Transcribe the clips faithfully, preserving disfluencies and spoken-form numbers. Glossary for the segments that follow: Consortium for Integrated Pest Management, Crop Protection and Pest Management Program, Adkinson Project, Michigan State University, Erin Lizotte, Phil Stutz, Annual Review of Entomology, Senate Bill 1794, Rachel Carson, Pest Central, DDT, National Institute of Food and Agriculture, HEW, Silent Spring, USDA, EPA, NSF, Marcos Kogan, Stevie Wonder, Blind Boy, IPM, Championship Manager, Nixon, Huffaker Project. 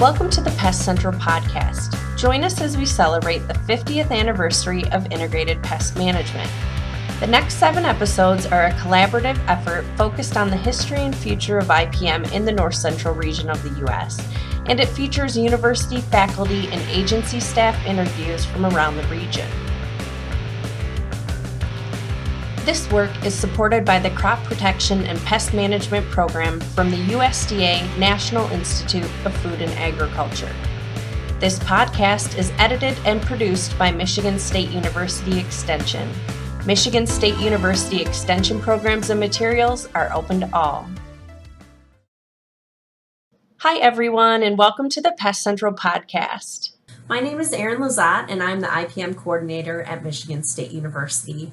Welcome to the Pest Central podcast. Join us as we celebrate the fiftieth anniversary of Integrated Pest Management. The next seven episodes are a collaborative effort focused on the history and future of I P M in the North Central region of the U S, and it features university, faculty, and agency staff interviews from around the region. This work is supported by the Crop Protection and Pest Management Program from the U S D A National Institute of Food and Agriculture. This podcast is edited and produced by Michigan State University Extension. Michigan State University Extension programs and materials are open to all. Hi everyone, and welcome to the Pest Central podcast. My name is Erin Lizotte, and I'm the I P M coordinator at Michigan State University.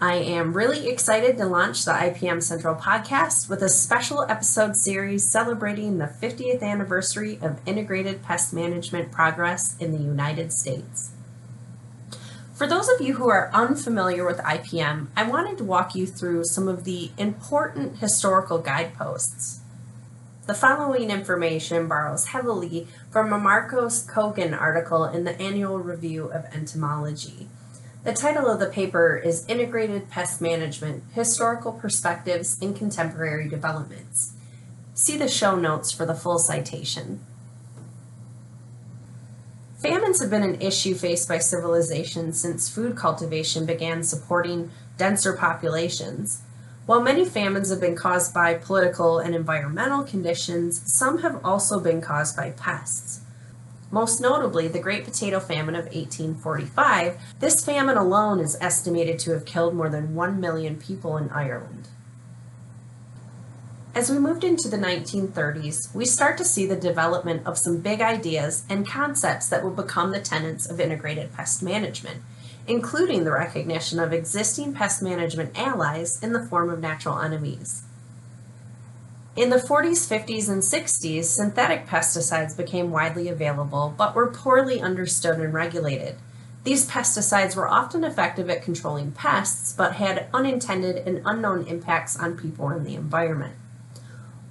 I am really excited to launch the I P M Central podcast with a special episode series celebrating the fiftieth anniversary of integrated pest management progress in the United States. For those of you who are unfamiliar with I P M, I wanted to walk you through some of the important historical guideposts. The following information borrows heavily from a Marcos Kogan article in the Annual Review of Entomology. The title of the paper is Integrated Pest Management, Historical Perspectives and Contemporary Developments. See the show notes for the full citation. Famines have been an issue faced by civilization since food cultivation began supporting denser populations. While many famines have been caused by political and environmental conditions, some have also been caused by pests. Most notably, the Great Potato Famine of eighteen forty-five, this famine alone is estimated to have killed more than one million people in Ireland. As we moved into the nineteen thirties, we start to see the development of some big ideas and concepts that will become the tenets of integrated pest management, including the recognition of existing pest management allies in the form of natural enemies. In the forties, fifties, and sixties, synthetic pesticides became widely available but were poorly understood and regulated. These pesticides were often effective at controlling pests but had unintended and unknown impacts on people and the environment.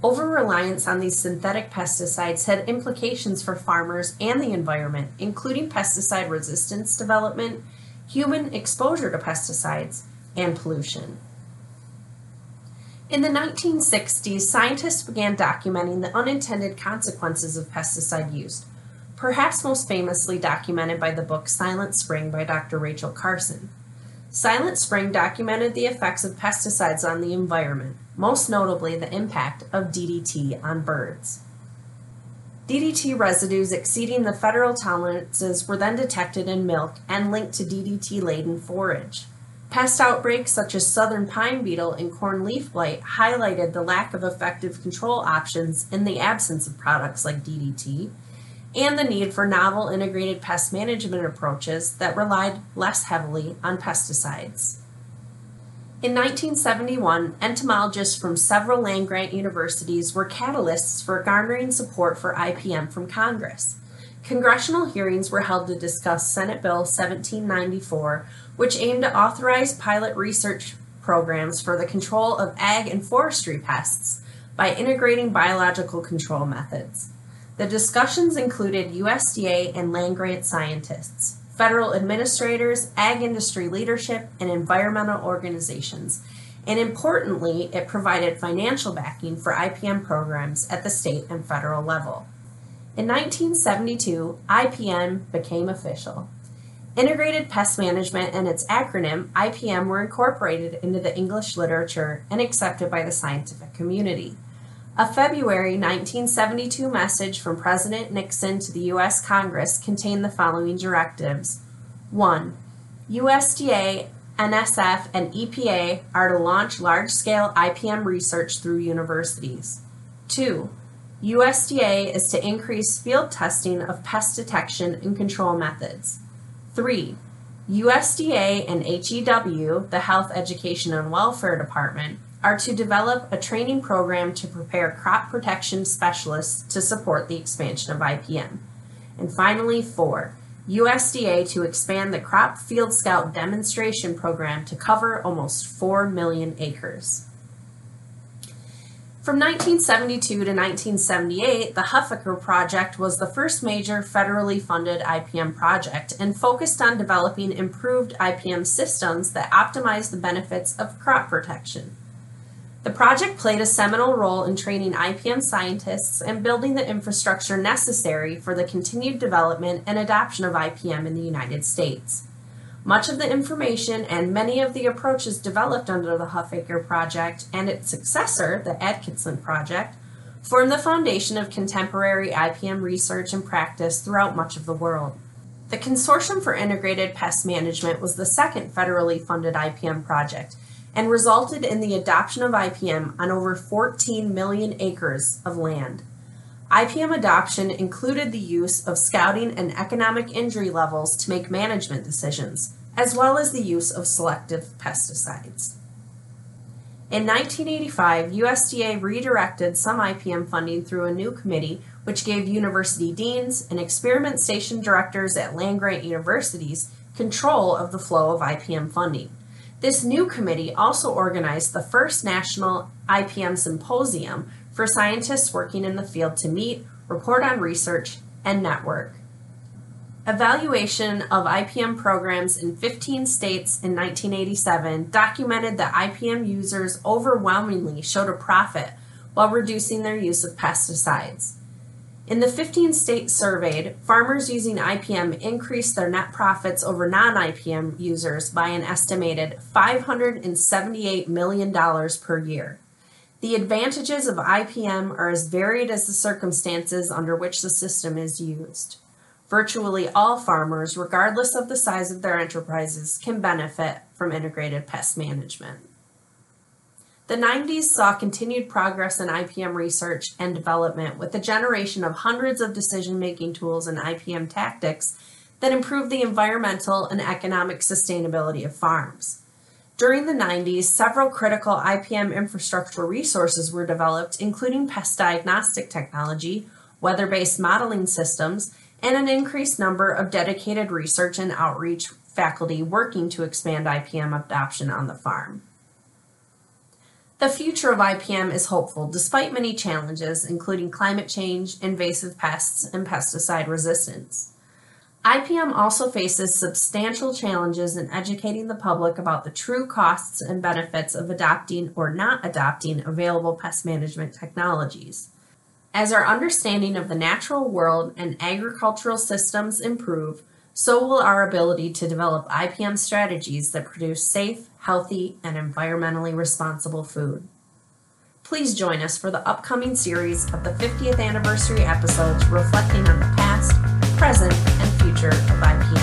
Over-reliance on these synthetic pesticides had implications for farmers and the environment, including pesticide resistance development, human exposure to pesticides, and pollution. In the nineteen sixties, scientists began documenting the unintended consequences of pesticide use, perhaps most famously documented by the book Silent Spring by Doctor Rachel Carson. Silent Spring documented the effects of pesticides on the environment, most notably the impact of D D T on birds. D D T residues exceeding the federal tolerances were then detected in milk and linked to D D T-laden forage. Pest outbreaks such as southern pine beetle and corn leaf blight highlighted the lack of effective control options in the absence of products like D D T, and the need for novel integrated pest management approaches that relied less heavily on pesticides. In nineteen seventy-one, entomologists from several land-grant universities were catalysts for garnering support for I P M from Congress. Congressional hearings were held to discuss Senate Bill seventeen ninety-four, which aimed to authorize pilot research programs for the control of ag and forestry pests by integrating biological control methods. The discussions included U S D A and land-grant scientists, federal administrators, ag industry leadership, and environmental organizations, and importantly, it provided financial backing for I P M programs at the state and federal level. In nineteen seventy-two, I P M became official. Integrated Pest Management and its acronym, I P M, were incorporated into the English literature and accepted by the scientific community. A February nineteen seventy-two message from President Nixon to the U S Congress contained the following directives. One, U S D A, N S F, and E P A are to launch large-scale I P M research through universities. Two, U S D A is to increase field testing of pest detection and control methods. Three, U S D A and H E W, the Health, Education, and Welfare Department, are to develop a training program to prepare crop protection specialists to support the expansion of I P M. And finally, four, U S D A to expand the Crop Field Scout demonstration program to cover almost four million acres. From nineteen seventy-two to nineteen seventy-eight, the Huffaker Project was the first major federally funded I P M project and focused on developing improved I P M systems that optimize the benefits of crop protection. The project played a seminal role in training I P M scientists and building the infrastructure necessary for the continued development and adoption of I P M in the United States. Much of the information and many of the approaches developed under the Huffaker Project and its successor, the Adkinson Project, form the foundation of contemporary I P M research and practice throughout much of the world. The Consortium for Integrated Pest Management was the second federally funded I P M project and resulted in the adoption of I P M on over fourteen million acres of land. I P M adoption included the use of scouting and economic injury levels to make management decisions, as well as the use of selective pesticides. In nineteen eighty-five, U S D A redirected some I P M funding through a new committee, which gave university deans and experiment station directors at land-grant universities control of the flow of I P M funding. This new committee also organized the first national I P M symposium for scientists working in the field to meet, report on research, and network. Evaluation of I P M programs in fifteen states in nineteen eighty-seven documented that I P M users overwhelmingly showed a profit while reducing their use of pesticides. In the fifteen states surveyed, farmers using I P M increased their net profits over non-I P M users by an estimated five hundred seventy-eight million dollars per year. The advantages of I P M are as varied as the circumstances under which the system is used. Virtually all farmers, regardless of the size of their enterprises, can benefit from integrated pest management. The nineties saw continued progress in I P M research and development with the generation of hundreds of decision-making tools and I P M tactics that improve the environmental and economic sustainability of farms. During the nineties, several critical I P M infrastructure resources were developed, including pest diagnostic technology, weather-based modeling systems, and an increased number of dedicated research and outreach faculty working to expand I P M adoption on the farm. The future of I P M is hopeful, despite many challenges, including climate change, invasive pests, and pesticide resistance. I P M also faces substantial challenges in educating the public about the true costs and benefits of adopting or not adopting available pest management technologies. As our understanding of the natural world and agricultural systems improve, so will our ability to develop I P M strategies that produce safe, healthy, and environmentally responsible food. Please join us for the upcoming series of the fiftieth anniversary episodes reflecting on the past, present, and future of I P M.